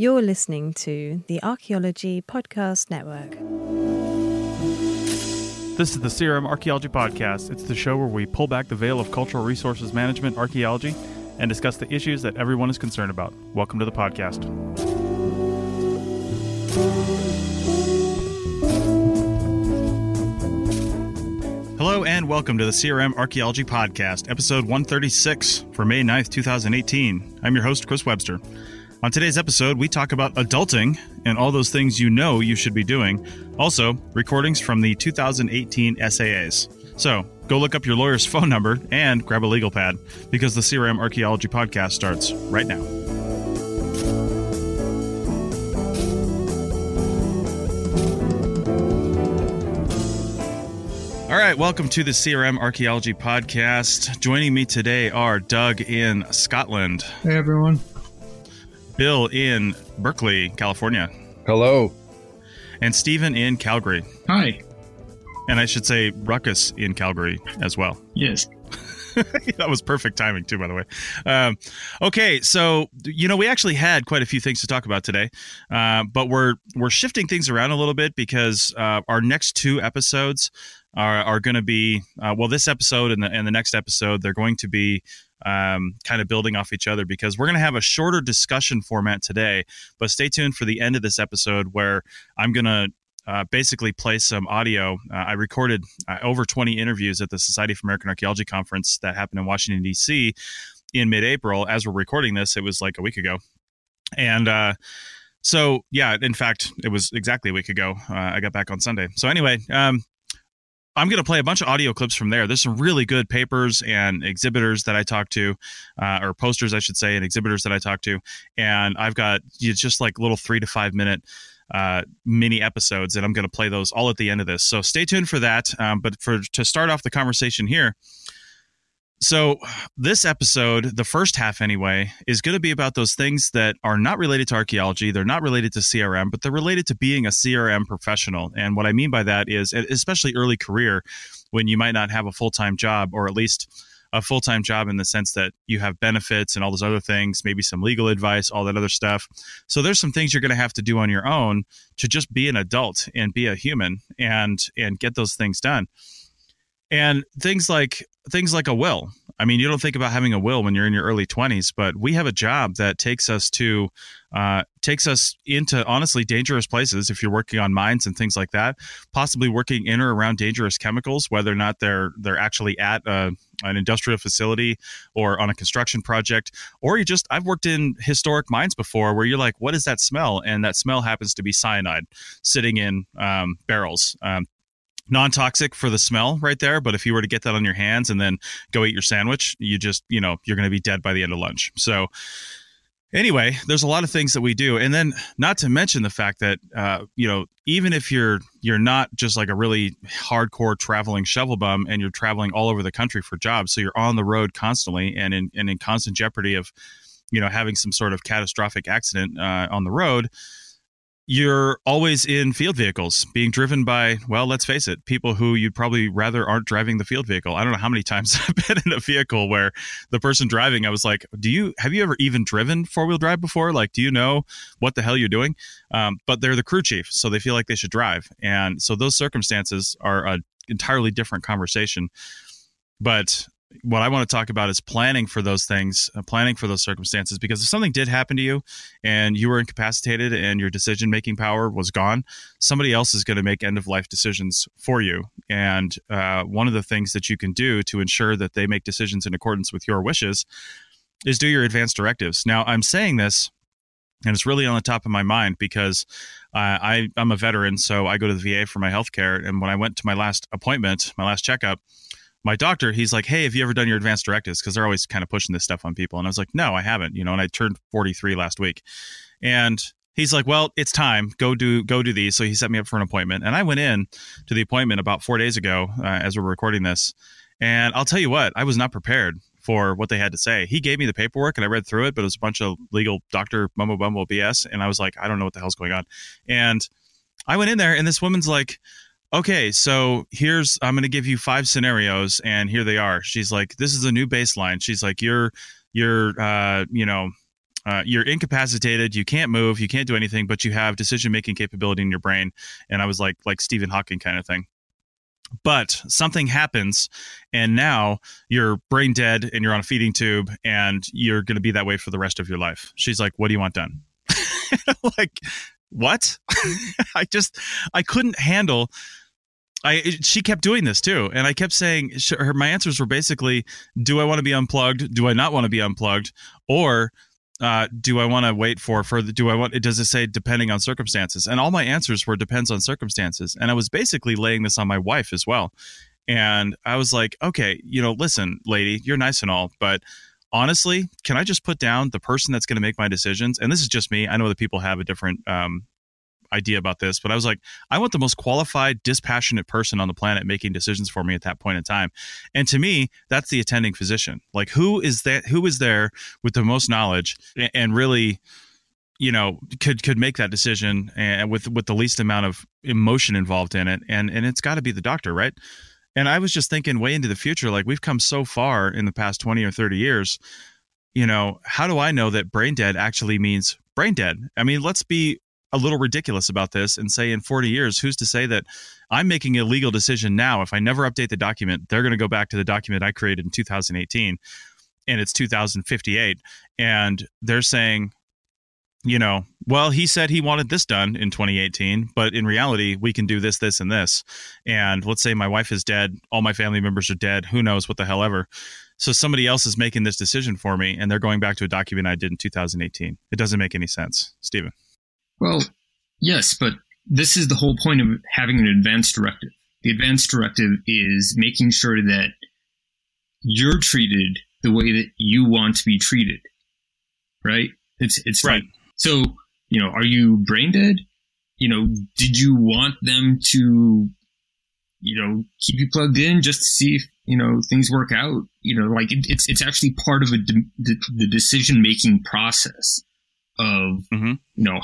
You're listening to the Archaeology Podcast Network. This is the CRM Archaeology Podcast. It's the show where we pull back the veil of cultural resources management archaeology and discuss the issues that everyone is concerned about. Welcome to the podcast. Hello and welcome to the CRM Archaeology Podcast, episode 136 for May 9th, 2018. I'm your host, Chris Webster. On today's episode, we talk about adulting and all those things you know you should be doing. Also, recordings from the 2018 SAAs. So, go look up your lawyer's phone number and grab a legal pad, because the CRM Archaeology Podcast starts right now. All right, welcome to the CRM Archaeology Podcast. Joining me today are Doug in Scotland. Hey, everyone. Bill in Berkeley, California. Hello. And Stephen in Calgary. Hi. And I should say Ruckus in Calgary as well. Yes. That was perfect timing, too, by the way. Okay, so, we actually had quite a few things to talk about today, but we're shifting things around a little bit because our next two episodes are going to be, this episode and the next episode, they're going to be kind of building off each other, because we're going to have a shorter discussion format today, but stay tuned for the end of this episode where I'm going to basically play some audio. I recorded over 20 interviews at the Society for American Archaeology conference that happened in Washington, D.C. in mid-April. As we're recording this, it was like a week ago. And so, yeah, in fact, it was exactly a week ago. I got back on Sunday. So anyway, I'm going to play a bunch of audio clips from there. There's some really good papers and exhibitors that I talked to, or posters, I should say, and exhibitors that I talked to. And I've got just like little 3 to 5 minute mini episodes, and I'm going to play those all at the end of this. So stay tuned for that. But to start off the conversation here, so this episode, the first half anyway, is going to be about those things that are not related to archaeology. They're not related to CRM, but they're related to being a CRM professional. And what I mean by that is, especially early career, when you might not have a full-time job, or at least a full-time job in the sense that you have benefits and all those other things, maybe some legal advice, all that other stuff. So there's some things you're going to have to do on your own to just be an adult and be a human and get those things done. And things like a will. I mean, you don't think about having a will when you're in your early 20s, but we have a job that takes us into honestly dangerous places. If you're working on mines and things like that, possibly working in or around dangerous chemicals, whether or not they're actually at an industrial facility or on a construction project, or I've worked in historic mines before where you're like, what is that smell? And that smell happens to be cyanide sitting in barrels. Non-toxic for the smell right there, but if you were to get that on your hands and then go eat your sandwich, you're going to be dead by the end of lunch. So anyway, there's a lot of things that we do. And then not to mention the fact that, even if you're not just like a really hardcore traveling shovel bum and you're traveling all over the country for jobs, so you're on the road constantly and in constant jeopardy of, having some sort of catastrophic accident on the road. You're always in field vehicles being driven by, well, let's face it, people who you'd probably rather aren't driving the field vehicle. I don't know how many times I've been in a vehicle where the person driving, I was like, have you ever even driven four-wheel drive before? Like, do you know what the hell you're doing? But they're the crew chief, so they feel like they should drive. And so those circumstances are an entirely different conversation. But what I want to talk about is planning for those things, planning for those circumstances, because if something did happen to you and you were incapacitated and your decision-making power was gone, somebody else is going to make end-of-life decisions for you. And one of the things that you can do to ensure that they make decisions in accordance with your wishes is do your advance directives. Now, I'm saying this, and it's really on the top of my mind because I'm a veteran, so I go to the VA for my health care. And when I went to my last appointment, my last checkup, my doctor, he's like, hey, have you ever done your advanced directives? Because they're always kind of pushing this stuff on people. And I was like, no, I haven't, and I turned 43 last week. And he's like, well, it's time. Go do these. So he set me up for an appointment. And I went in to the appointment about 4 days ago as we're recording this. And I'll tell you what, I was not prepared for what they had to say. He gave me the paperwork and I read through it, but it was a bunch of legal doctor mumbo bumbo BS. And I was like, I don't know what the hell's going on. And I went in there and this woman's like, okay, so I'm going to give you five scenarios, and here they are. She's like, this is a new baseline. She's like, your you're incapacitated, you can't move, you can't do anything, but you have decision-making capability in your brain. And I was like Stephen Hawking kind of thing. But something happens, and now you're brain dead, and you're on a feeding tube, and you're going to be that way for the rest of your life. She's like, what do you want done? Like, what? I couldn't handle. She kept doing this too. And I kept saying, my answers were basically, do I want to be unplugged? Do I not want to be unplugged? Or do I want to wait for further? Does it say depending on circumstances? And all my answers were depends on circumstances. And I was basically laying this on my wife as well. And I was like, okay, listen, lady, you're nice and all, but honestly, can I just put down the person that's going to make my decisions? And this is just me. I know that people have a different idea about this, but I was like, I want the most qualified, dispassionate person on the planet making decisions for me at that point in time. And to me, that's the attending physician. Like, who is there with the most knowledge and really, could make that decision and with the least amount of emotion involved in it. And it's got to be the doctor, right? And I was just thinking way into the future, like, we've come so far in the past 20 or 30 years, how do I know that brain dead actually means brain dead? I mean, let's be a little ridiculous about this and say in 40 years, who's to say that I'm making a legal decision now? If I never update the document, they're going to go back to the document I created in 2018 and it's 2058. And they're saying, well, he said he wanted this done in 2018, but in reality, we can do this, this, and this. And let's say my wife is dead. All my family members are dead. Who knows what the hell ever. So somebody else is making this decision for me and they're going back to a document I did in 2018. It doesn't make any sense, Stephen. Well, yes, but this is the whole point of having an advance directive. The advance directive is making sure that you're treated the way that you want to be treated, right? It's right. Like, so, are you brain dead? Did you want them to, keep you plugged in just to see if, things work out? It's actually part of the decision-making process of,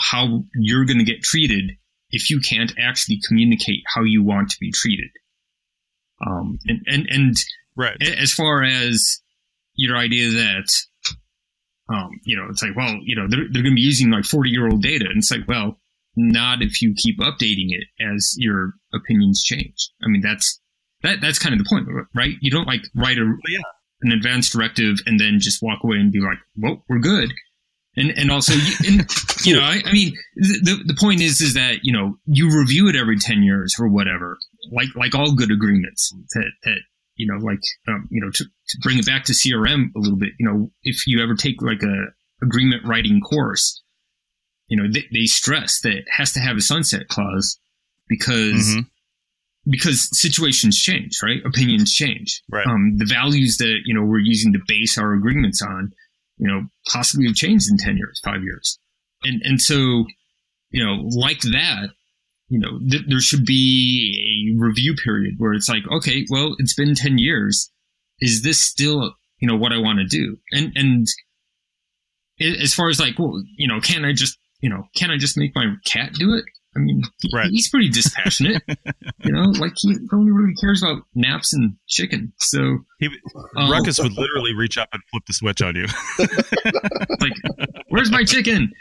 how you're going to get treated if you can't actually communicate how you want to be treated. Right. As far as your idea that, it's like, well, they're going to be using like 40-year-old data. And it's like, well, not if you keep updating it as your opinions change. I mean, that's kind of the point, right? You don't like write an advance directive and then just walk away and be like, well, we're good. And also, the point is that, you review it every 10 years or whatever, like all good agreements that to bring it back to CRM a little bit, if you ever take like a agreement writing course, they stress that it has to have a sunset clause because situations change, right? Opinions change, right. The values that, we're using to base our agreements on, possibly have changed in 10 years, 5 years. And so, like that, there should be a review period where it's like, okay, well, it's been 10 years. Is this still, what I want to do? And as far as like, well, can I just make my cat do it? I mean, right. He's pretty dispassionate, he only really cares about naps and chicken. So Ruckus would literally reach up and flip the switch on you. Like, where's my chicken?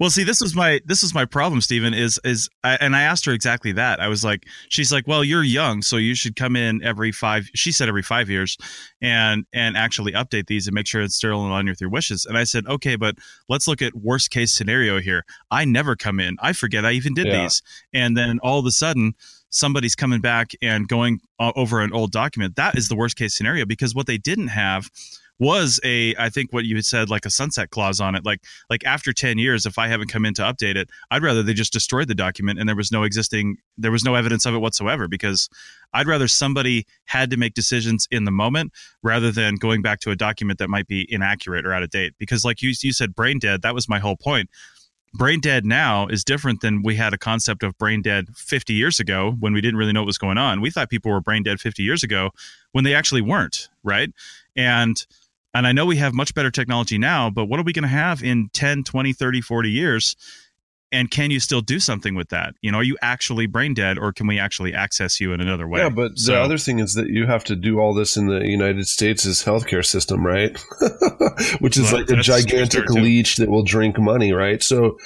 Well, see, this was my problem, Stephen, and I asked her exactly that. I was like, she's like, well, you're young, so you should come in every 5 years and actually update these and make sure it's still in line with your wishes. And I said, okay, but let's look at worst case scenario here. I never come in. I forget I even did these. And then all of a sudden, somebody's coming back and going over an old document. That is the worst case scenario, because what they didn't have was I think what you had said, like a sunset clause on it. Like after 10 years, if I haven't come in to update it, I'd rather they just destroyed the document and there was no evidence of it whatsoever, because I'd rather somebody had to make decisions in the moment rather than going back to a document that might be inaccurate or out of date. Because like you said, brain dead, that was my whole point. Brain dead now is different than we had a concept of brain dead 50 years ago when we didn't really know what was going on. We thought people were brain dead 50 years ago when they actually weren't, right? And I know we have much better technology now, but what are we going to have in 10, 20, 30, 40 years? And can you still do something with that? You know, are you actually brain dead, or can we actually access you in another way? Yeah, but the other thing is that you have to do all this in the United States' healthcare system, right? Which is like a gigantic leech that will drink money, right? So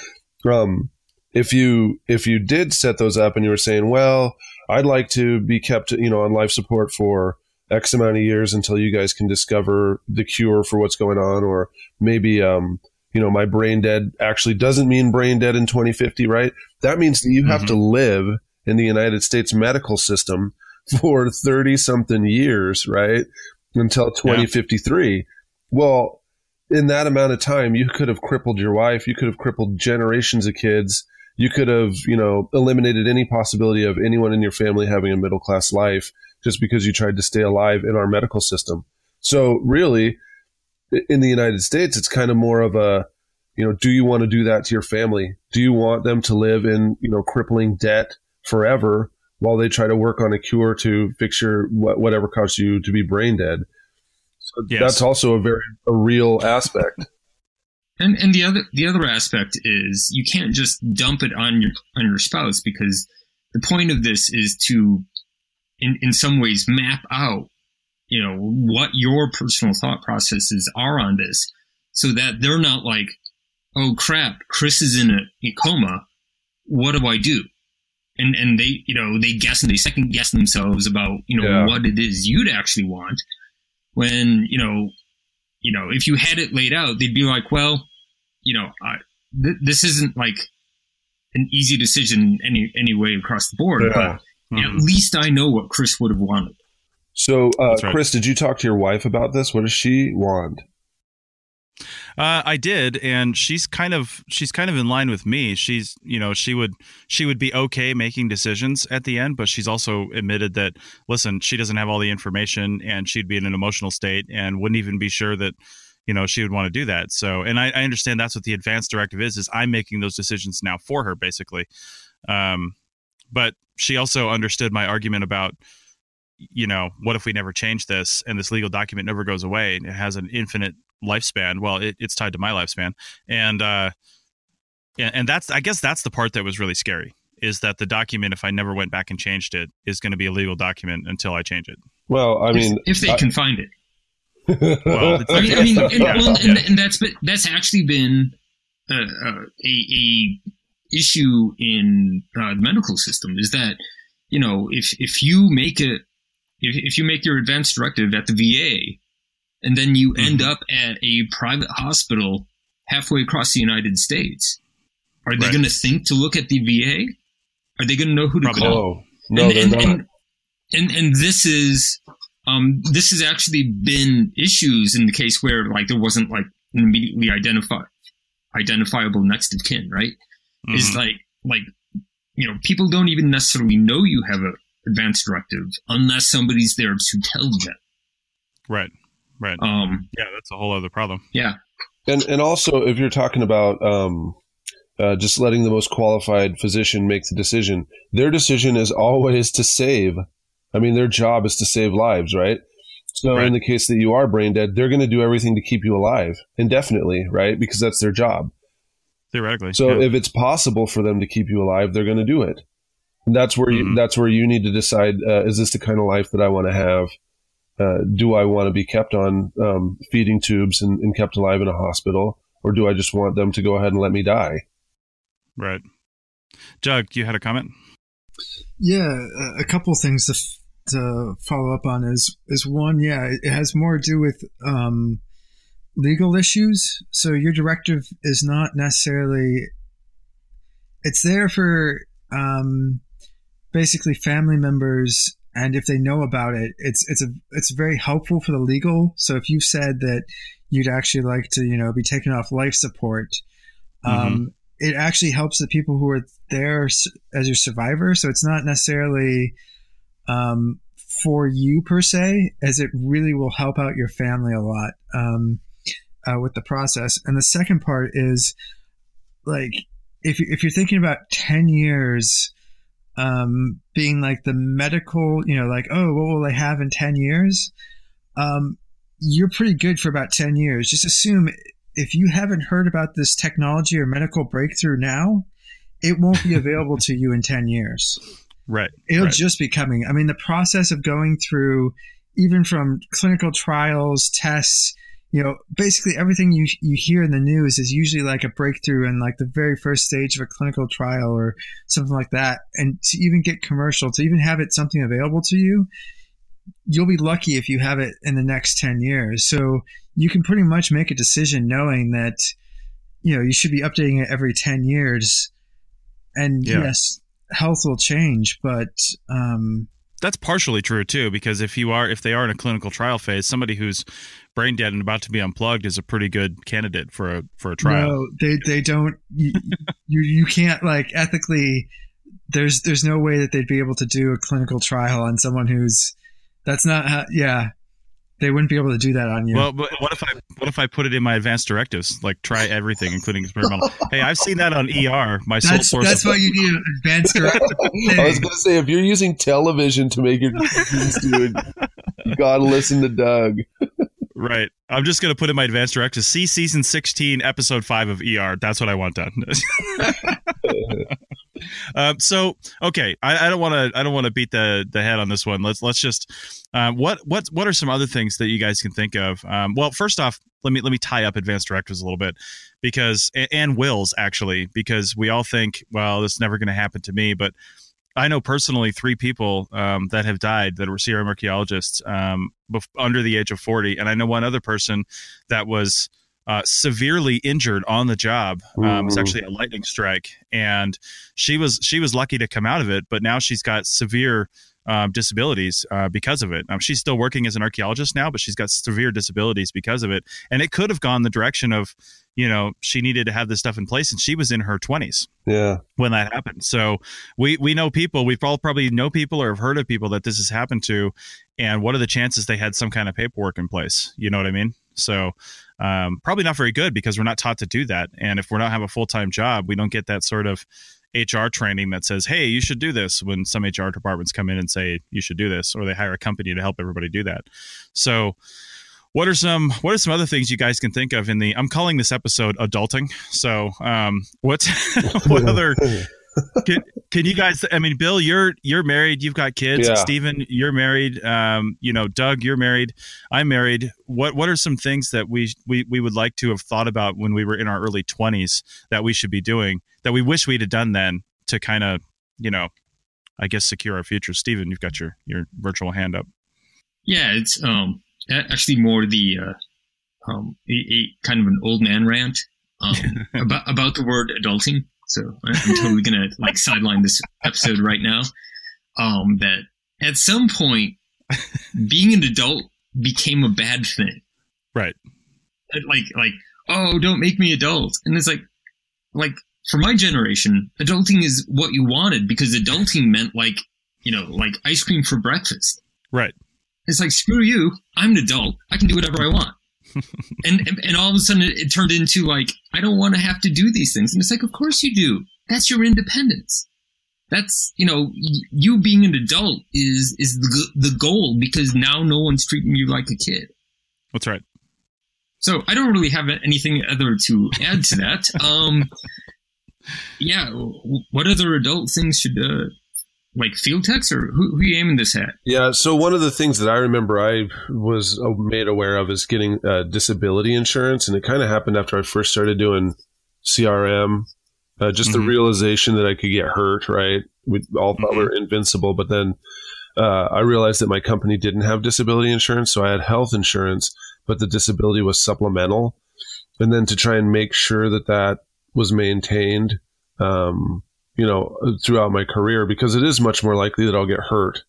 if you did set those up and you were saying, well, I'd like to be kept, you know, on life support for X amount of years until you guys can discover the cure for what's going on, or maybe you know, my brain dead actually doesn't mean brain dead in 2050, right? That means that you have to live in the United States medical system for 30 something years, right? Until 2053. Yeah. Well, in that amount of time, you could have crippled your wife. You could have crippled generations of kids. You could have, you know, eliminated any possibility of anyone in your family having a middle-class life just because you tried to stay alive in our medical system. So really, in the United States, it's kind of more of a, you know, do you want to do that to your family? Do you want them to live in, you know, crippling debt forever while they try to work on a cure to fix your whatever caused you to be brain dead? So that's also a real aspect. And the other aspect is you can't just dump it on your spouse, because the point of this is to, in some ways, map out, you know, what your personal thought processes are on this, so that they're not like, oh crap, Chris is in a coma, what do I do? And they, you know, they guess and they second guess themselves about, you know, what it is you'd actually want. When, you know, if you had it laid out, they'd be like, well, you know, this isn't like an easy decision any way across the board, but at least I know what Chris would have wanted. So, right. Chris, did you talk to your wife about this? What does she want? I did, and she's kind of in line with me. She's, you know, she would be okay making decisions at the end, but she's also admitted that, listen, she doesn't have all the information, and she'd be in an emotional state and wouldn't even be sure that, you know, she would want to do that. So, and I understand that's what the advanced directive is I'm making those decisions now for her, basically. But she also understood my argument about, you know, what if we never change this and this legal document never goes away and it has an infinite lifespan? Well, it's tied to my lifespan. And that's, I guess that's the part that was really scary, is that the document, if I never went back and changed it, is going to be a legal document until I change it. Well, I mean, if they can find it. Well, and that's actually been a issue in the medical system, is that, you know, if you make your advance directive at the VA, and then you end up at a private hospital halfway across the United States, are they going to think to look at the VA? Are they going to know who to call? No, they're not. And this has actually been issues in the case where, like, there wasn't like an immediately identifiable next of kin, right? Mm-hmm. It's like. You know, people don't even necessarily know you have an advance directive unless somebody's there to tell them. Right. Yeah, that's a whole other problem. Yeah. And also, if you're talking about just letting the most qualified physician make the decision, their decision is always to save. I mean, their job is to save lives, right? So in the case that you are brain dead, they're going to do everything to keep you alive indefinitely, right? Because that's their job. Theoretically. So if it's possible for them to keep you alive, they're going to do it. And that's where you need to decide, is this the kind of life that I want to have? Do I want to be kept on feeding tubes and kept alive in a hospital? Or do I just want them to go ahead and let me die? Right. Doug, you had a comment? Yeah, a couple things to follow up on is one, it has more to do with legal issues. So your directive is not necessarily, it's there for basically family members, and if they know about it, it's very helpful for the legal. So if you said that you'd actually like to, you know, be taken off life support, it actually helps the people who are there as your survivor. So it's not necessarily for you per se, as it really will help out your family a lot with the process. And the second part is, like, if you're thinking about 10 years being like the medical, you know, like, oh, what will I have in 10 years? You're pretty good for about 10 years. Just assume if you haven't heard about this technology or medical breakthrough now, it won't be available to you in 10 years. Right. It'll just be coming. I mean, the process of going through, even from clinical trials, tests, you know, basically everything you hear in the news is usually like a breakthrough in like the very first stage of a clinical trial or something like that. And to even get commercial, to even have it something available to you, you'll be lucky if you have it in the next 10 years. So you can pretty much make a decision knowing that, you know, you should be updating it every 10 years. And yes, health will change, but that's partially true too, because if they are in a clinical trial phase, somebody who's brain dead and about to be unplugged is a pretty good candidate for a trial. No, they don't. You can't, like, ethically. There's no way that they'd be able to do a clinical trial on someone who's. That's not how. Yeah, they wouldn't be able to do that on you. Well, but what if I put it in my advance directives, like try everything, including experimental. Hey, I've seen that on ER. My sole source. That's why you need an advance directive. I was going to say, if you're using television to make your decisions, dude, you got to listen to Doug. Right. I'm just going to put in my advance directive. See season 16, episode 5 of ER. That's what I want done. Okay. I don't want to beat the head on this one. Let's just, what are some other things that you guys can think of? Well, first off, let me tie up advance directives a little bit, because, and wills actually, because we all think, well, this is never going to happen to me, but I know personally 3 people that have died that were CRM archaeologists under the age of 40. And I know one other person that was severely injured on the job. It was actually a lightning strike. And she was lucky to come out of it, but now she's got severe disabilities because of it. She's still working as an archaeologist now, but she's got severe disabilities because of it. And it could have gone the direction of, you know, she needed to have this stuff in place, and she was in her 20s when that happened. So we know people, we've all probably know people or have heard of people that this has happened to. And what are the chances they had some kind of paperwork in place? You know what I mean? So probably not very good, because we're not taught to do that. And if we're not have a full-time job, we don't get that sort of HR training that says, hey, you should do this, when some HR departments come in and say you should do this, or they hire a company to help everybody do that. So what are some other things you guys can think of in the, I'm calling this episode adulting. So what other, can you guys, I mean, Bill, you're married, you've got kids, Stephen, you're married, you know, Doug, you're married, I'm married. What are some things that we would like to have thought about when we were in our early 20s that we should be doing, that we wish we'd have done then, to kind of, you know, I guess secure our future? Stephen, you've got your virtual hand up. Yeah, it's, actually more the a kind of an old man rant about the word adulting. So I'm totally gonna like sideline this episode right now. That at some point, being an adult became a bad thing. Right. Like oh, don't make me adult. And it's like for my generation, adulting is what you wanted, because adulting meant like, you know, like ice cream for breakfast. Right. It's like, screw you, I'm an adult, I can do whatever I want. and all of a sudden it turned into like, I don't want to have to do these things. And it's like, of course you do. That's your independence. That's, you know, you being an adult is the goal, because now no one's treating you like a kid. That's right. So I don't really have anything other to add to that. Yeah, what other adult things should... like field techs, or who are you aiming this at? Yeah, so one of the things that I remember I was made aware of is getting disability insurance, and it kind of happened after I first started doing CRM. Just the realization that I could get hurt, right? We all thought we were invincible, but then I realized that my company didn't have disability insurance, so I had health insurance, but the disability was supplemental. And then to try and make sure that that was maintained, you know, throughout my career, because it is much more likely that I'll get hurt.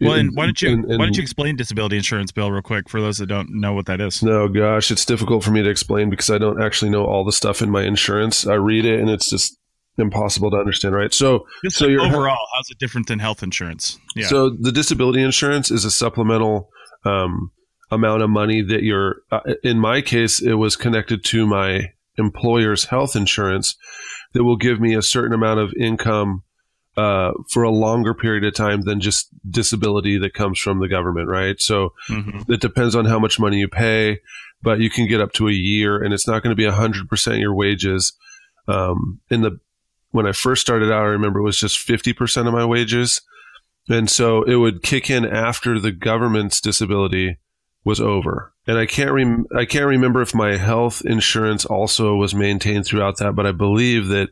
Well, and why don't you explain disability insurance, Bill, real quick, for those that don't know what that is? No, gosh, it's difficult for me to explain, because I don't actually know all the stuff in my insurance. I read it and it's just impossible to understand, right? So, overall, how's it different than health insurance? Yeah. So the disability insurance is a supplemental amount of money that you're, in my case, it was connected to my employer's health insurance, that will give me a certain amount of income for a longer period of time than just disability that comes from the government, right? So it depends on how much money you pay, but you can get up to a year, and it's not going to be 100% your wages. And the when I first started out, I remember it was just 50% of my wages. And so it would kick in after the government's disability was over. And I can't remember if my health insurance also was maintained throughout that, but I believe that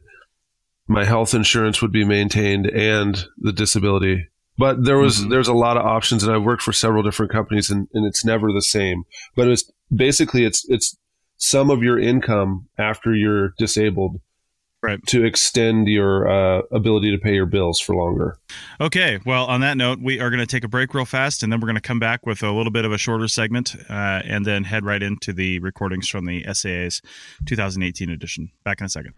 my health insurance would be maintained and the disability. But there's a lot of options, and I've worked for several different companies, and it's never the same. But it was basically it's some of your income after you're disabled. Right. To extend your ability to pay your bills for longer. Okay. Well, on that note, we are going to take a break real fast, and then we're going to come back with a little bit of a shorter segment and then head right into the recordings from the SAA's 2018 edition. Back in a second.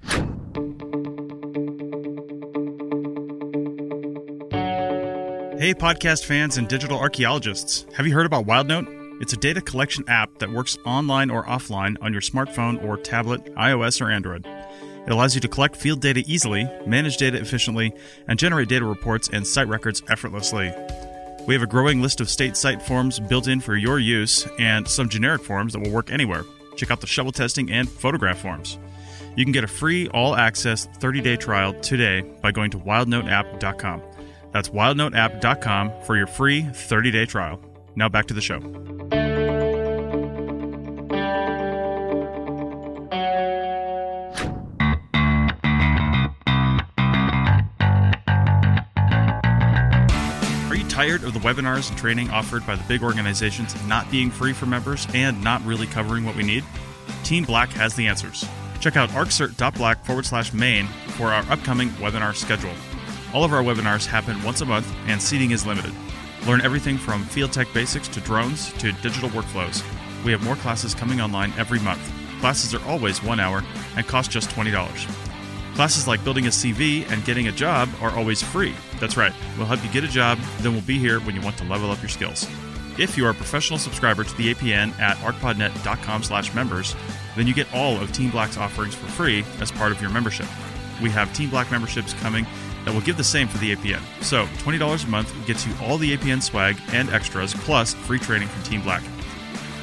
Hey, podcast fans and digital archaeologists. Have you heard about WildNote? It's a data collection app that works online or offline on your smartphone or tablet, iOS or Android. It allows you to collect field data easily, manage data efficiently, and generate data reports and site records effortlessly. We have a growing list of state site forms built in for your use and some generic forms that will work anywhere. Check out the shovel testing and photograph forms. You can get a free all-access 30-day trial today by going to wildnoteapp.com. That's wildnoteapp.com for your free 30-day trial. Now back to the show. Tired of the webinars and training offered by the big organizations not being free for members and not really covering what we need? Team Black has the answers. Check out arccert.black/main for our upcoming webinar schedule. All of our webinars happen once a month and seating is limited. Learn everything from field tech basics to drones to digital workflows. We have more classes coming online every month. Classes are always 1 hour and cost just $20. Classes like building a CV and getting a job are always free. That's right. We'll help you get a job, then we'll be here when you want to level up your skills. If you are a professional subscriber to the APN at arcpodnet.com/members, then you get all of Team Black's offerings for free as part of your membership. We have Team Black memberships coming that will give the same for the APN. So $20 a month gets you all the APN swag and extras, plus free training from Team Black.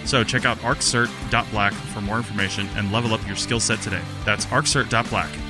So check out arccert.black for more information and level up your skill set today. That's arccert.black.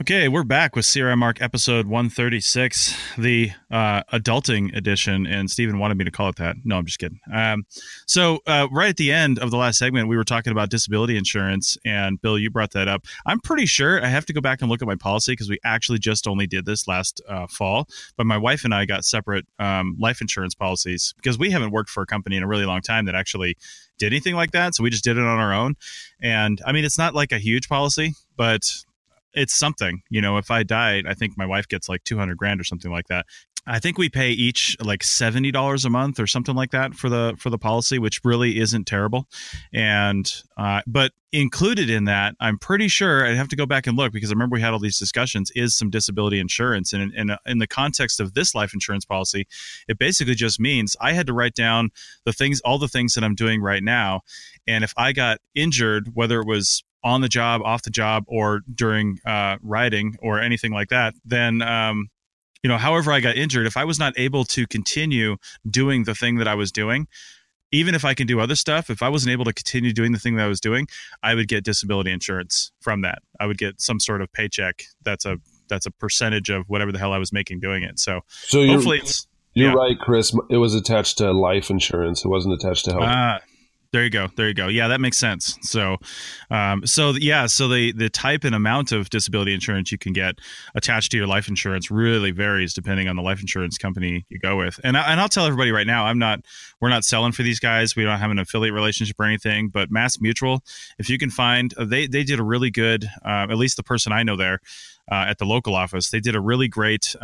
Okay, we're back with CRM Arc episode 136, the adulting edition, and Stephen wanted me to call it that. No, I'm just kidding. So right at the end of the last segment, we were talking about disability insurance, and Bill, you brought that up. I'm pretty sure I have to go back and look at my policy because we actually just only did this last fall, but my wife and I got separate life insurance policies because we haven't worked for a company in a really long time that actually did anything like that, so we just did it on our own. And I mean, it's not like a huge policy, but it's something, you know. If I died, I think my wife gets like $200,000 or something like that. I think we pay each like $70 a month or something like that for the policy, which really isn't terrible. And but included in that, I'm pretty sure I'd have to go back and look because I remember we had all these discussions. Is some disability insurance, and in the context of this life insurance policy, it basically just means I had to write down all the things that I'm doing right now, and if I got injured, whether it was on the job, off the job, or during riding or anything like that, then you know, however I got injured, if I was not able to continue doing the thing that I was doing, even if I can do other stuff, if I wasn't able to continue doing the thing that I was doing, I would get disability insurance from that. I would get some sort of paycheck that's a percentage of whatever the hell I was making doing it. So hopefully you're right, Chris. It was attached to life insurance. It wasn't attached to health. There you go. Yeah, that makes sense. So the type and amount of disability insurance you can get attached to your life insurance really varies depending on the life insurance company you go with. And I'll tell everybody right now, we're not selling for these guys. We don't have an affiliate relationship or anything. But Mass Mutual, if you can find, they did a really good, at least the person I know there at the local office, they did a really great.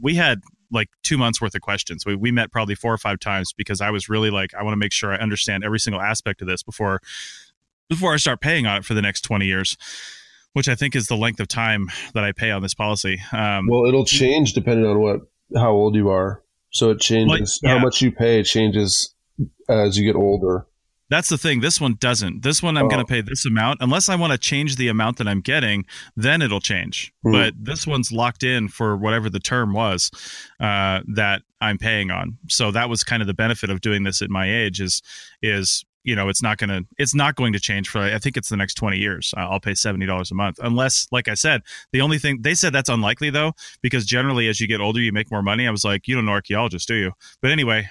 We had like 2 months worth of questions. We met probably 4 or 5 times because I was really like, I want to make sure I understand every single aspect of this before I start paying on it for the next 20 years, which I think is the length of time that I pay on this policy. Well, it'll change depending on how old you are. So it changes. How much you pay changes as you get older. That's the thing. This one doesn't. This one I'm going to pay this amount. Unless I want to change the amount that I'm getting, then it'll change. But this one's locked in for whatever the term was that I'm paying on. So that was kind of the benefit of doing this at my age is you know, it's not going to change for, I think it's the next 20 years. I'll pay $70 a month. Unless, like I said, the only thing they said that's unlikely though, because generally as you get older, you make more money. I was like, you don't know archaeologists, do you? But anyway,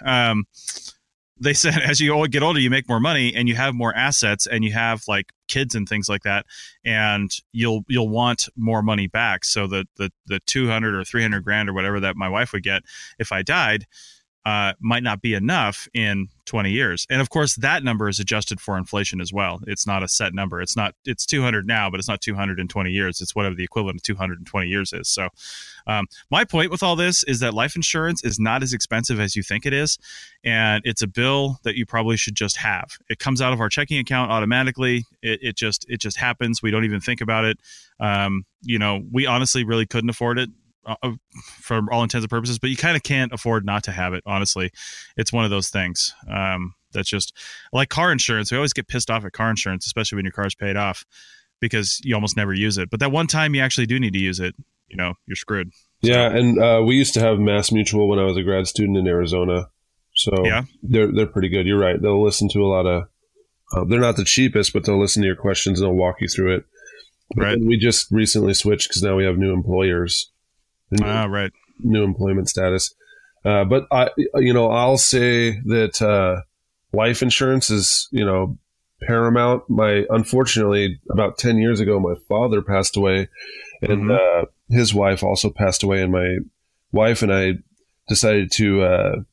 they said as you get older, you make more money and you have more assets and you have like kids and things like that, and you'll want more money back. So the 200 or 300 grand or whatever that my wife would get if I died might not be enough in 20 years. And of course that number is adjusted for inflation as well. It's not a set number. It's 200 now, but it's not 200 in 20 years. It's whatever the equivalent of 200 in 20 years is. So my point with all this is that life insurance is not as expensive as you think it is. And it's a bill that you probably should just have. It comes out of our checking account automatically. It just happens. We don't even think about it. You know, we honestly really couldn't afford it for all intents and purposes, but you kind of can't afford not to have it. Honestly, it's one of those things that's just like car insurance. We always get pissed off at car insurance, especially when your car's paid off, because you almost never use it. But that one time you actually do need to use it, you know, you're screwed. So. Yeah, and we used to have Mass Mutual when I was a grad student in Arizona, so yeah. They're pretty good. You're right. They'll listen to a lot of. They're not the cheapest, but they'll listen to your questions and they'll walk you through it. But right. We just recently switched because now we have new employers. New employment status. But I'll say that life insurance is, you know, paramount. Unfortunately, about 10 years ago, my father passed away, and his wife also passed away. And my wife and I decided to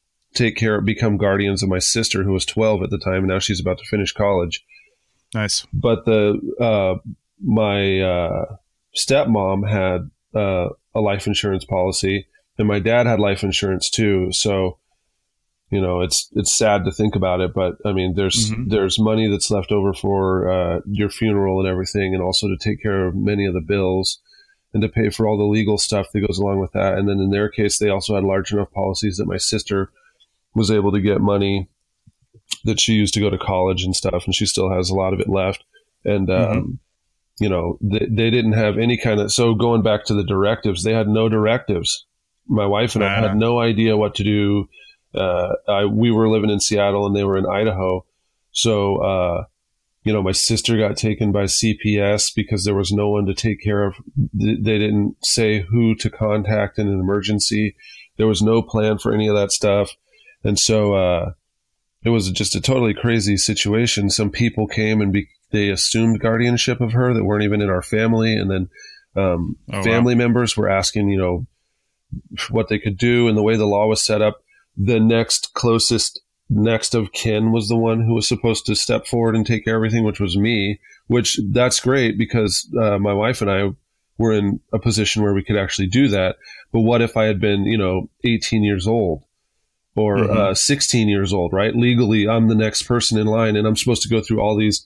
become guardians of my sister, who was 12 at the time. And now she's about to finish college. Nice. But my stepmom had a life insurance policy, and my dad had life insurance too. So, you know, it's sad to think about it, but I mean, there's money that's left over for your funeral and everything, and also to take care of many of the bills and to pay for all the legal stuff that goes along with that. And then in their case, they also had large enough policies that my sister was able to get money that she used to go to college and stuff. And she still has a lot of it left. And, you know, they didn't have any kind of, so going back to the directives, they had no directives. My wife and I had no idea what to do. We were living in Seattle and they were in Idaho. So, you know, my sister got taken by CPS because there was no one to take care of. They didn't say who to contact in an emergency. There was no plan for any of that stuff. And so, it was just a totally crazy situation. Some people came and they assumed guardianship of her that weren't even in our family. And then family members were asking, you know, what they could do. And the way the law was set up, the next closest next of kin was the one who was supposed to step forward and take care of everything, which was me, which that's great because my wife and I were in a position where we could actually do that. But what if I had been, you know, 18 years old? Or 16 years old, right? Legally, I'm the next person in line, and I'm supposed to go through all these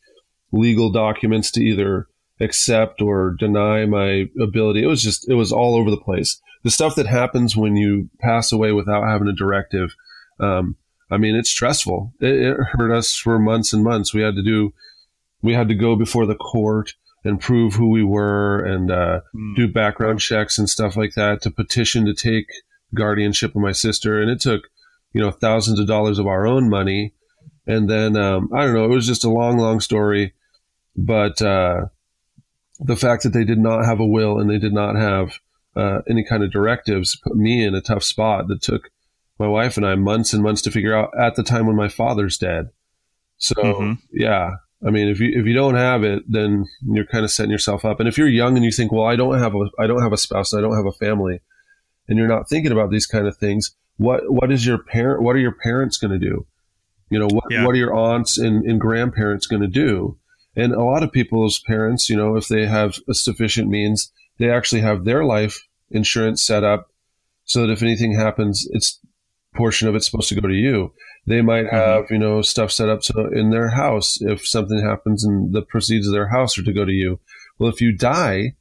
legal documents to either accept or deny my ability. It was all over the place. The stuff that happens when you pass away without having a directive, I mean, it's stressful. It hurt us for months and months. We had to go before the court and prove who we were and do background checks and stuff like that to petition to take guardianship of my sister. And it took, you know, thousands of dollars of our own money. And then, I don't know, it was just a long, long story. But the fact that they did not have a will and they did not have any kind of directives put me in a tough spot that took my wife and I months and months to figure out at the time when my father's dead. So, yeah, I mean, if you don't have it, then you're kind of setting yourself up. And if you're young and you think, well, I don't have a spouse and I don't have a family, and you're not thinking about these kind of things, what are your parents going to do? You know, what are your aunts and grandparents going to do? And a lot of people's parents, you know, if they have a sufficient means, they actually have their life insurance set up so that if anything happens, it's portion of it's supposed to go to you. They might have, you know, stuff set up so in their house, if something happens and the proceeds of their house are to go to you. Well, if you die,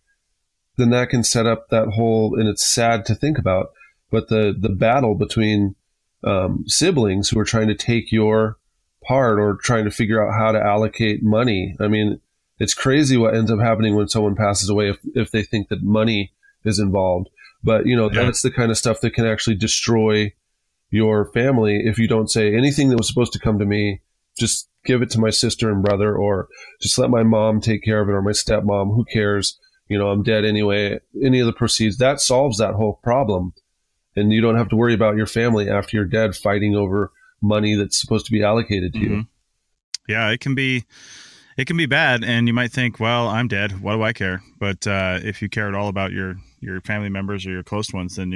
then that can set up that whole, and it's sad to think about, but the battle between siblings who are trying to take your hard or trying to figure out how to allocate money. I mean, it's crazy what ends up happening when someone passes away if they think that money is involved. But, you know, that's the kind of stuff that can actually destroy your family if you don't say anything that was supposed to come to me, just give it to my sister and brother, or just let my mom take care of it, or my stepmom, who cares? You know, I'm dead anyway. Any of the proceeds, that solves that whole problem. And you don't have to worry about your family after you're dead fighting over money that's supposed to be allocated to you. Yeah, it can be bad. And you might think, well, I'm dead, what do I care? But if you care at all about your family members or your close ones, then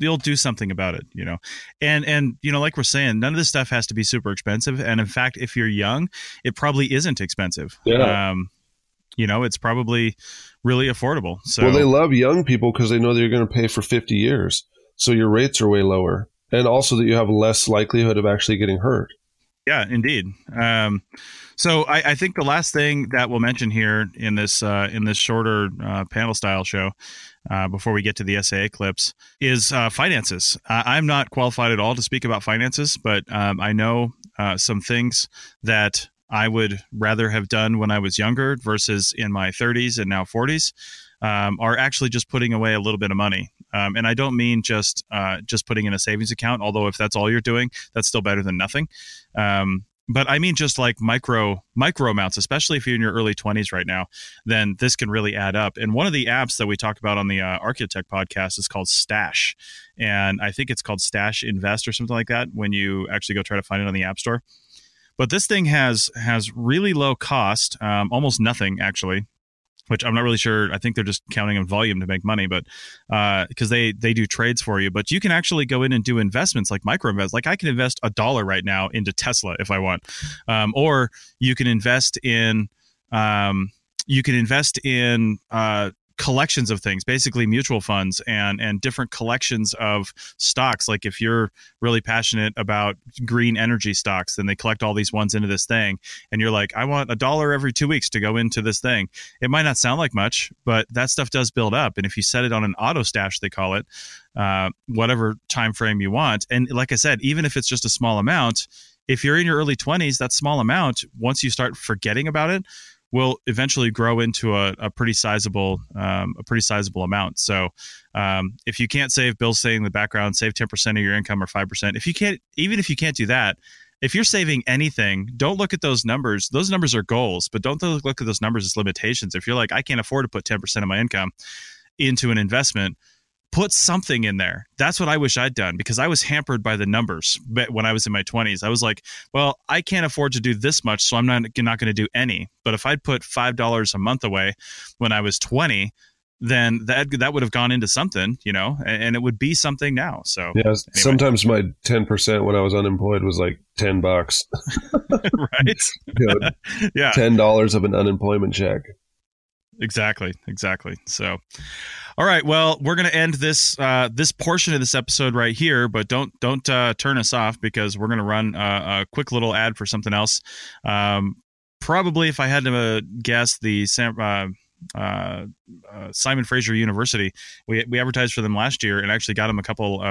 you'll do something about it, you know. And you know, like we're saying, none of this stuff has to be super expensive. And in fact, if you're young, it probably isn't expensive. Yeah. You know, it's probably really affordable. So well, they love young people because they know they're going to pay for 50 years. So your rates are way lower, and also that you have less likelihood of actually getting hurt. Yeah, indeed. So I think the last thing that we'll mention here in this shorter panel style show before we get to the SAA clips is finances. I'm not qualified at all to speak about finances, but I know some things that I would rather have done when I was younger versus in my 30s and now 40s. Are actually just putting away a little bit of money. And I don't mean just putting in a savings account, although if that's all you're doing, that's still better than nothing. But I mean just like micro amounts, especially if you're in your early 20s right now, then this can really add up. And one of the apps that we talk about on the Archaeotech podcast is called Stash. And I think it's called Stash Invest or something like that when you actually go try to find it on the App Store. But this thing has really low cost, almost nothing actually, which I'm not really sure. I think they're just counting on volume to make money, but because they do trades for you. But you can actually go in and do investments like microinvest. Like I can invest $1 right now into Tesla if I want, or you can invest in collections of things, basically mutual funds and different collections of stocks. Like if you're really passionate about green energy stocks, then they collect all these ones into this thing. And you're like, I want $1 every 2 weeks to go into this thing. It might not sound like much, but that stuff does build up. And if you set it on an auto stash, they call it, whatever time frame you want. And like I said, even if it's just a small amount, if you're in your early 20s, that small amount, once you start forgetting about it, will eventually grow into a pretty sizable amount. So if you can't save, Bill's saying in the background, save 10% of your income or 5%. Even if you can't do that, if you're saving anything, don't look at those numbers. Those numbers are goals, but don't look at those numbers as limitations. If you're like, I can't afford to put 10% of my income into an investment, put something in there. That's what I wish I'd done, because I was hampered by the numbers. But when I was in my 20s, I was like, well, I can't afford to do this much, so I'm not going to do any. But if I'd put $5 a month away when I was 20, then that would have gone into something, you know, and it would be something now. So yeah, anyway. Sometimes my 10% when I was unemployed was like $10. Right? Dude, yeah. $10 of an unemployment check. Exactly. So, all right. Well, we're going to end this portion of this episode right here, but don't turn us off, because we're going to run a quick little ad for something else. Probably, if I had to guess, the Simon Fraser University. We advertised for them last year and actually got them a couple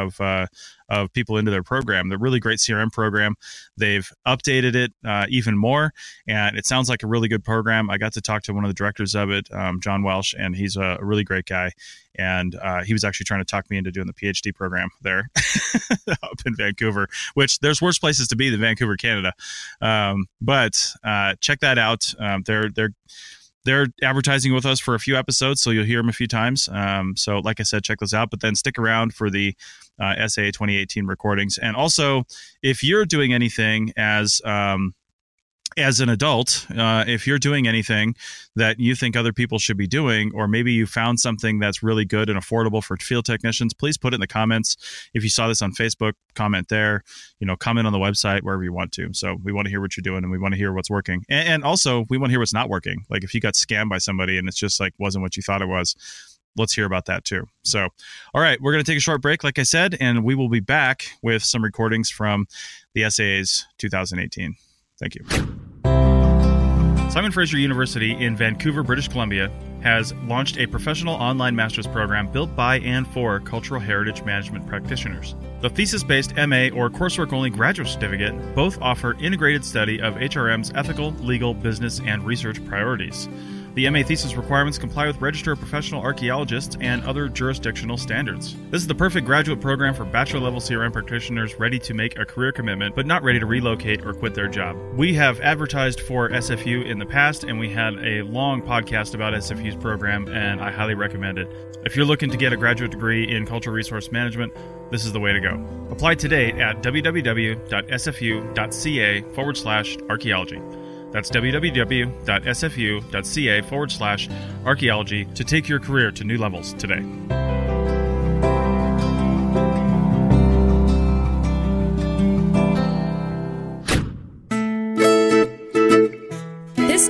of people into their program. They're a really great CRM program. They've updated it even more, and it sounds like a really good program. I got to talk to one of the directors of it, John Welsh, and he's a really great guy. And he was actually trying to talk me into doing the PhD program there up in Vancouver, which there's worse places to be than Vancouver, Canada. But check that out. They're advertising with us for a few episodes, so you'll hear them a few times. So like I said, check this out, but then stick around for the SAA 2018 recordings. And also, if you're doing anything as an adult, if you're doing anything that you think other people should be doing, or maybe you found something that's really good and affordable for field technicians, please put it in the comments. If you saw this on Facebook, comment there, you know, comment on the website, wherever you want to. So we want to hear what you're doing, and we want to hear what's working. And also we want to hear what's not working. Like if you got scammed by somebody and it's just like, wasn't what you thought it was, let's hear about that too. So, all right, we're going to take a short break, like I said, and we will be back with some recordings from the SAA's 2018. Thank you. Simon Fraser University in Vancouver, British Columbia has launched a professional online master's program built by and for cultural heritage management practitioners. The thesis-based MA or coursework-only graduate certificate both offer integrated study of HRM's ethical, legal, business, and research priorities. The MA thesis requirements comply with Register of Professional Archaeologists and other jurisdictional standards. This is the perfect graduate program for bachelor-level CRM practitioners ready to make a career commitment, but not ready to relocate or quit their job. We have advertised for SFU in the past, and we had a long podcast about SFU's program, and I highly recommend it. If you're looking to get a graduate degree in cultural resource management, this is the way to go. Apply today at www.sfu.ca/archaeology. That's www.sfu.ca/archaeology to take your career to new levels today. This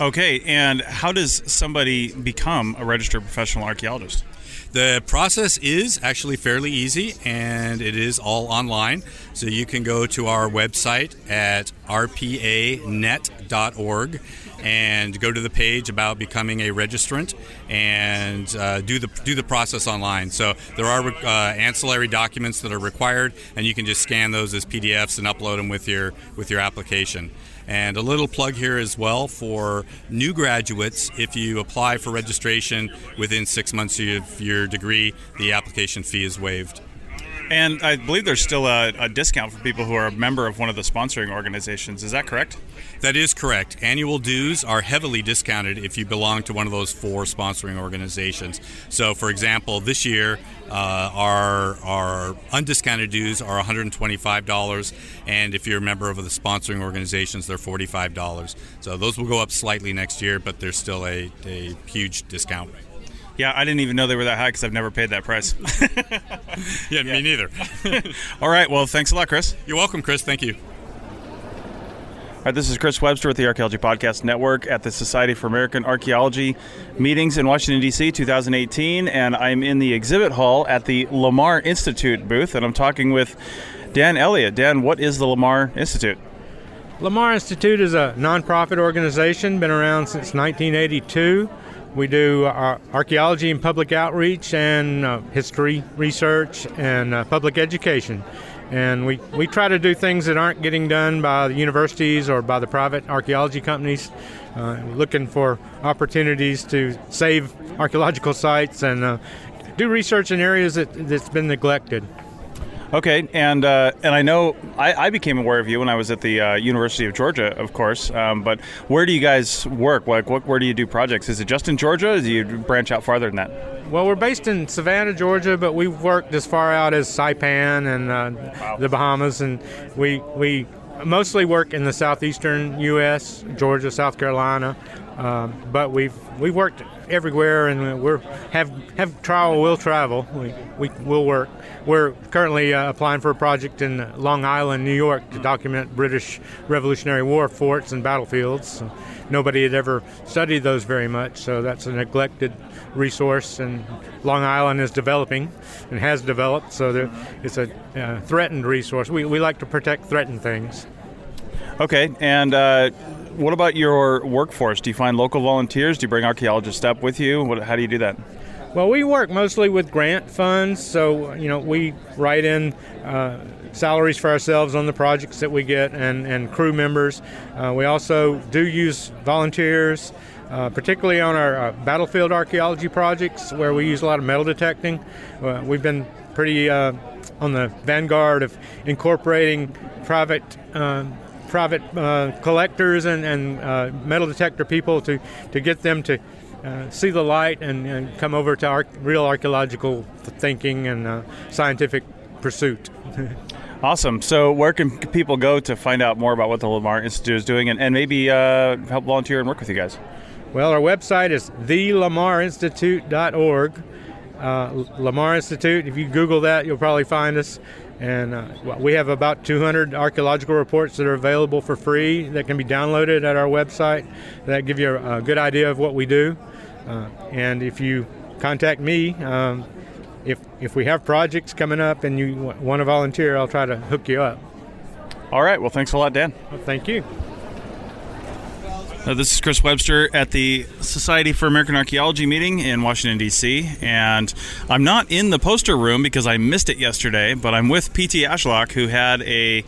Okay, and how does somebody become a registered professional archaeologist? The process is actually fairly easy, and it is all online. So you can go to our website at rpanet.org and go to the page about becoming a registrant and do the process online. So there are ancillary documents that are required, and you can just scan those as PDFs and upload them with your application. And a little plug here as well for new graduates. If you apply for registration within 6 months of your degree, the application fee is waived. And I believe there's still a discount for people who are a member of one of the sponsoring organizations. Is that correct? That is correct. Annual dues are heavily discounted if you belong to one of those four sponsoring organizations. So, for example, this year our undiscounted dues are $125, and if you're a member of the sponsoring organizations, they're $45. So those will go up slightly next year, but there's still a huge discount. Yeah, I didn't even know they were that high because I've never paid that price. Yeah, me neither. All right, well, thanks a lot, Chris. You're welcome, Chris. Thank you. All right, this is Chris Webster with the Archaeology Podcast Network at the Society for American Archaeology meetings in Washington, D.C., 2018, and I'm in the exhibit hall at the Lamar Institute booth, and I'm talking with Dan Elliott. Dan, what is the Lamar Institute? Lamar Institute is a nonprofit organization, been around since 1982. We do archaeology and public outreach and history research and public education. And we try to do things that aren't getting done by the universities or by the private archaeology companies, looking for opportunities to save archaeological sites and do research in areas that's been neglected. Okay, and I know I became aware of you when I was at the University of Georgia, of course. But where do you guys work? Like, where do you do projects? Is it just in Georgia, or do you branch out farther than that? Well, we're based in Savannah, Georgia, but we've worked as far out as Saipan and the Bahamas, and we mostly work in the southeastern U.S., Georgia, South Carolina. But we've worked everywhere, and we have trial will travel. We will work. We're currently applying for a project in Long Island, New York, to document British Revolutionary War forts and battlefields. So nobody had ever studied those very much, so that's a neglected resource. And Long Island is developing and has developed, so it's a threatened resource. We like to protect threatened things. Okay, and what about your workforce? Do you find local volunteers? Do you bring archaeologists up with you? How do you do that? Well, we work mostly with grant funds, so we write in salaries for ourselves on the projects that we get, and crew members. We also do use volunteers, particularly on our battlefield archaeology projects, where we use a lot of metal detecting. We've been pretty on the vanguard of incorporating private collectors and metal detector people to get them to see the light and come over to real archaeological thinking and scientific pursuit. Awesome. So where can people go to find out more about what the Lamar Institute is doing and maybe help volunteer and work with you guys? Well, our website is thelamarinstitute.org. Lamar Institute, if you Google that, you'll probably find us. And we have about 200 archaeological reports that are available for free that can be downloaded at our website that give you a good idea of what we do. And if you contact me, if we have projects coming up and you want to volunteer, I'll try to hook you up. All right. Well, thanks a lot, Dan. Well, thank you. This is Chris Webster at the Society for American Archaeology meeting in Washington, D.C., and I'm not in the poster room because I missed it yesterday, but I'm with P.T. Ashlock, who had a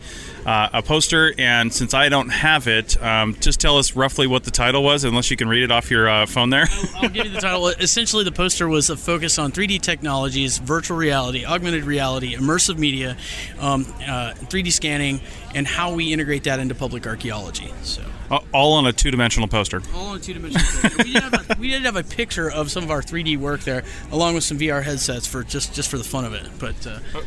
poster, and since I don't have it, just tell us roughly what the title was, unless you can read it off your phone there. I'll give you the title. Essentially, the poster was a focus on 3D technologies, virtual reality, augmented reality, immersive media, 3D scanning, and how we integrate that into public archaeology. So. All on a two-dimensional poster. All on a two-dimensional poster. We did have a picture of some of our 3D work there, along with some VR headsets for just for the fun of it. But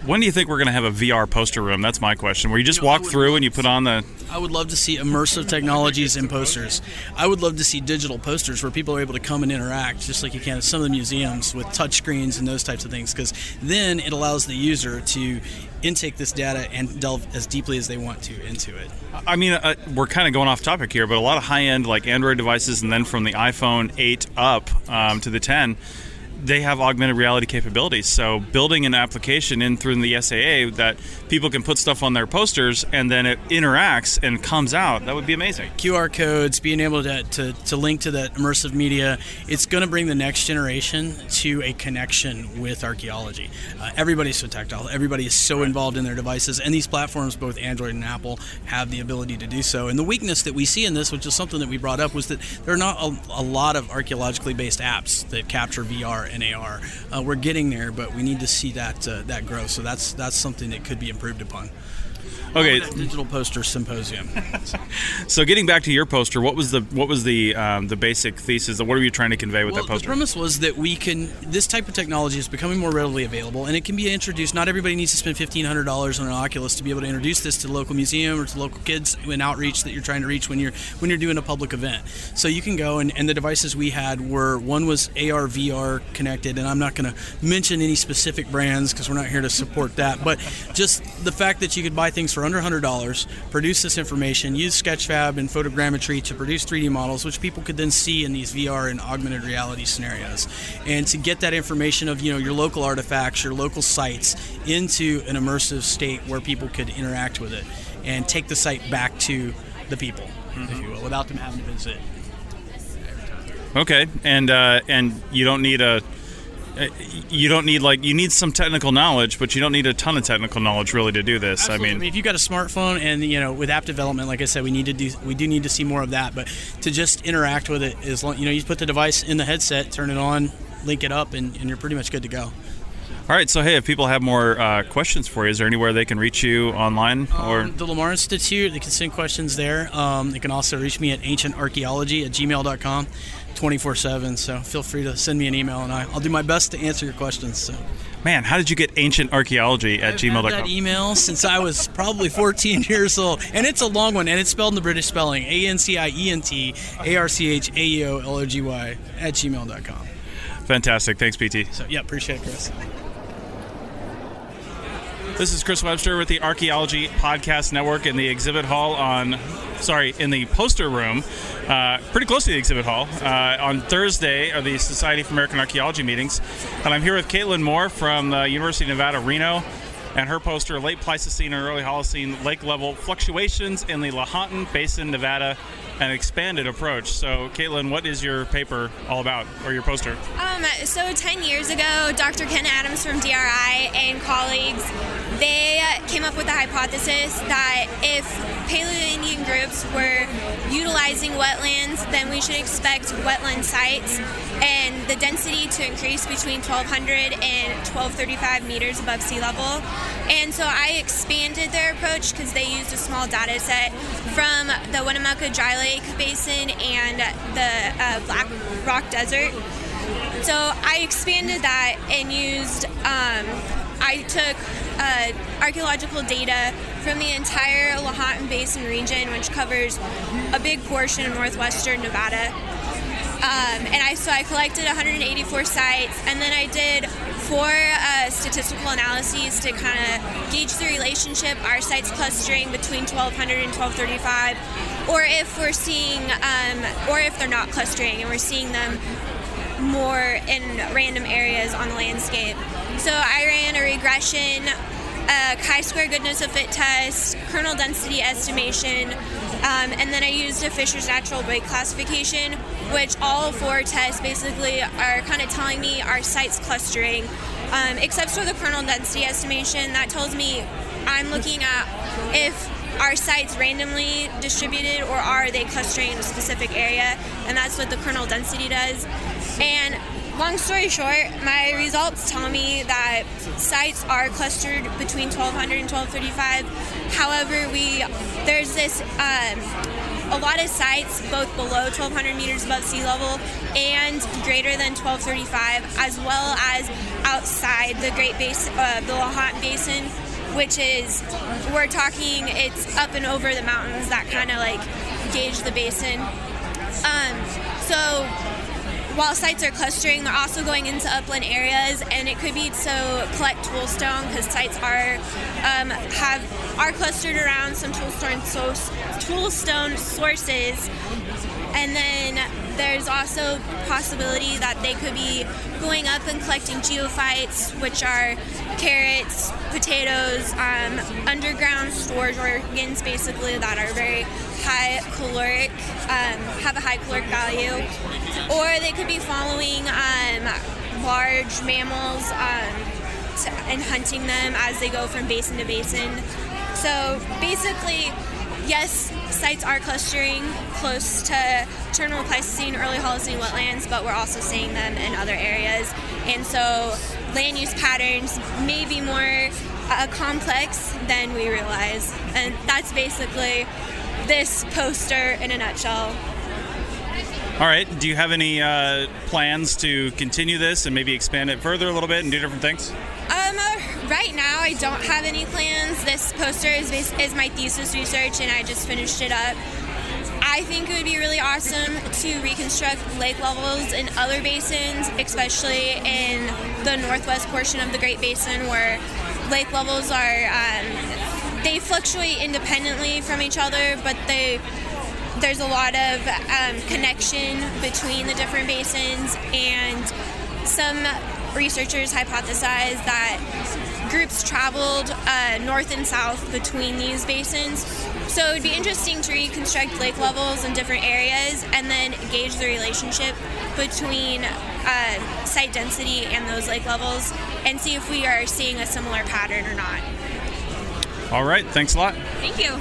when do you think we're going to have a VR poster room? That's my question. Where you just walk through and you put on the... I would love to see immersive technologies and posters. I would love to see digital posters where people are able to come and interact, just like you can at some of the museums, with touch screens and those types of things, because then it allows the user to intake this data and delve as deeply as they want to into it. I mean, we're kind of going off topic here, but a lot of high-end like Android devices, and then from the iPhone 8 up to the 10, they have augmented reality capabilities. So building an application in through the SAA that people can put stuff on their posters and then it interacts and comes out, that would be amazing. QR codes, being able to link to that immersive media, it's going to bring the next generation to a connection with archaeology. Everybody's so tactile. Everybody is so involved in their devices. And these platforms, both Android and Apple, have the ability to do so. And the weakness that we see in this, which is something that we brought up, was that there are not a lot of archaeologically based apps that capture VR and AR. We're getting there, but we need to see that grow. So that's something that could be improved upon. Okay, digital poster symposium. So getting back to your poster, what was the basic thesis? What were you trying to convey with that poster? The premise was that this type of technology is becoming more readily available, and it can be introduced. Not everybody needs to spend $1,500 on an Oculus to be able to introduce this to the local museum or to local kids in outreach that you're trying to reach when you're doing a public event. So you can go, and the devices we had were, one was AR, VR connected, and I'm not going to mention any specific brands because we're not here to support that, but just the fact that you could buy things for under $100, produce this information, use Sketchfab and photogrammetry to produce 3D models, which people could then see in these VR and augmented reality scenarios. And to get that information of your local artifacts, your local sites, into an immersive state where people could interact with it and take the site back to the people, if you will, without them having to visit every time. Okay, and you don't need you need some technical knowledge, but you don't need a ton of technical knowledge really to do this. Absolutely. I mean, if you've got a smartphone, and with app development, like I said, we do need to see more of that. But to just interact with it, as long you put the device in the headset, turn it on, link it up, and you're pretty much good to go. All right, so hey, if people have more questions for you, is there anywhere they can reach you online? Or the Lamar Institute, they can send questions there. They can also reach me at ancientarchaeology@gmail.com 24/7, so feel free to send me an email, and I'll do my best to answer your questions. So. Man, how did you get ancientarchaeology@gmail.com? I've had that email since I was probably 14 years old, and it's a long one, and it's spelled in the British spelling, ANCIENTARCHAEOLOGY @gmail.com. Fantastic. Thanks, PT. So, yeah, appreciate it, Chris. This is Chris Webster with the Archaeology Podcast Network in the exhibit hall in the poster room, pretty close to the exhibit hall. On Thursday are the Society for American Archaeology meetings, and I'm here with Caitlin Moore from the University of Nevada, Reno, and her poster, Late Pleistocene and Early Holocene Lake Level Fluctuations in the Lahontan Basin, Nevada, an Expanded Approach. So, Caitlin, what is your paper all about, or your poster? So 10 years ago, Dr. Ken Adams from DRI and colleagues, they came up with the hypothesis that if Paleo-Indian groups were utilizing wetlands, then we should expect wetland sites and the density to increase between 1,200 and 1,235 meters above sea level. And so I expanded their approach because they used a small data set from the Winnemucca Dryland Lake Basin and the Black Rock Desert. So I expanded that and used, I took archaeological data from the entire Lahontan Basin region, which covers a big portion of northwestern Nevada. And I collected 184 sites, and then I did 4 statistical analyses to kind of gauge the relationship our sites clustering between 1200 and 1235, or if we're seeing, or if they're not clustering and we're seeing them more in random areas on the landscape. So I ran a regression, a chi-square goodness of fit test, kernel density estimation, and then I used a Fisher's natural weight classification, which all 4 tests basically are kind of telling me our site's clustering, except for the kernel density estimation. That tells me I'm looking at if are sites randomly distributed or are they clustering in a specific area, and that's what the kernel density does. And long story short, my results tell me that sites are clustered between 1200 and 1235. However, there's this a lot of sites both below 1200 meters above sea level and greater than 1235, as well as outside the Great Basin, the Lahontan Basin, which is, we're talking, it's up and over the mountains that kind of like gauge the basin. So while sites are clustering, they're also going into upland areas, and it could be to collect toolstone because sites are clustered around some toolstone sources. And then there's also possibility that they could be going up and collecting geophytes, which are carrots, potatoes, underground storage organs, basically, that are very high caloric, have a high caloric value. Or they could be following large mammals and hunting them as they go from basin to basin. So basically, yes, sites are clustering close to terminal Pleistocene, early Holocene wetlands, but we're also seeing them in other areas. And so land use patterns may be more complex than we realize. And that's basically this poster in a nutshell. All right. Do you have any plans to continue this and maybe expand it further a little bit and do different things? Right now, I don't have any plans. This poster is my thesis research, and I just finished it up. I think it would be really awesome to reconstruct lake levels in other basins, especially in the northwest portion of the Great Basin, where lake levels are, they fluctuate independently from each other, but there's a lot of connection between the different basins, and some researchers hypothesize that groups traveled north and south between these basins. So it would be interesting to reconstruct lake levels in different areas and then gauge the relationship between site density and those lake levels and see if we are seeing a similar pattern or not. All right. Thanks a lot. Thank you.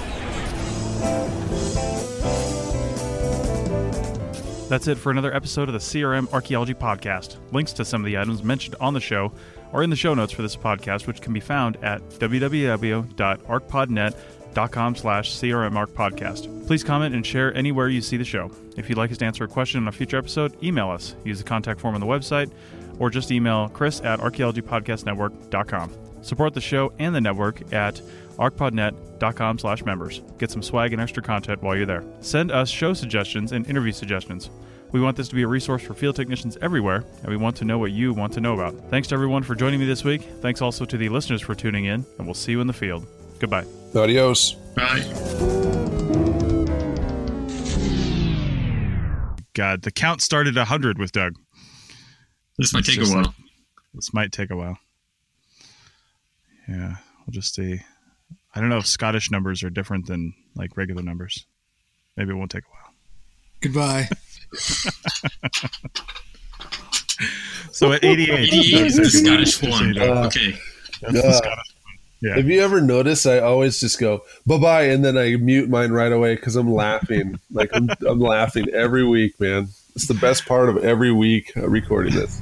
That's it for another episode of the CRM Archaeology Podcast. Links to some of the items mentioned on the show are in the show notes for this podcast, which can be found at www.arcpodnet.com/CRM Arc Podcast. Please comment and share anywhere you see the show. If you'd like us to answer a question on a future episode, email us. Use the contact form on the website or just email chris@archaeologypodcastnetwork.com. Support the show and the network at arcpodnet.com/members. Get some swag and extra content while you're there. Send us show suggestions and interview suggestions. We want this to be a resource for field technicians everywhere, and we want to know what you want to know about. Thanks to everyone for joining me this week. Thanks also to the listeners for tuning in, and we'll see you in the field. Goodbye. Adios. Bye. God, the count started 100 with Doug. This might take a while. This might take a while. Yeah, we'll just see. I don't know if Scottish numbers are different than like regular numbers. Maybe it won't take a while. Goodbye. So at 88, is the Scottish one. Okay. That's the Scottish one. Yeah. If you ever notice, I always just go bye-bye, and then I mute mine right away because I'm laughing. Like I'm laughing every week, man. It's the best part of every week recording this.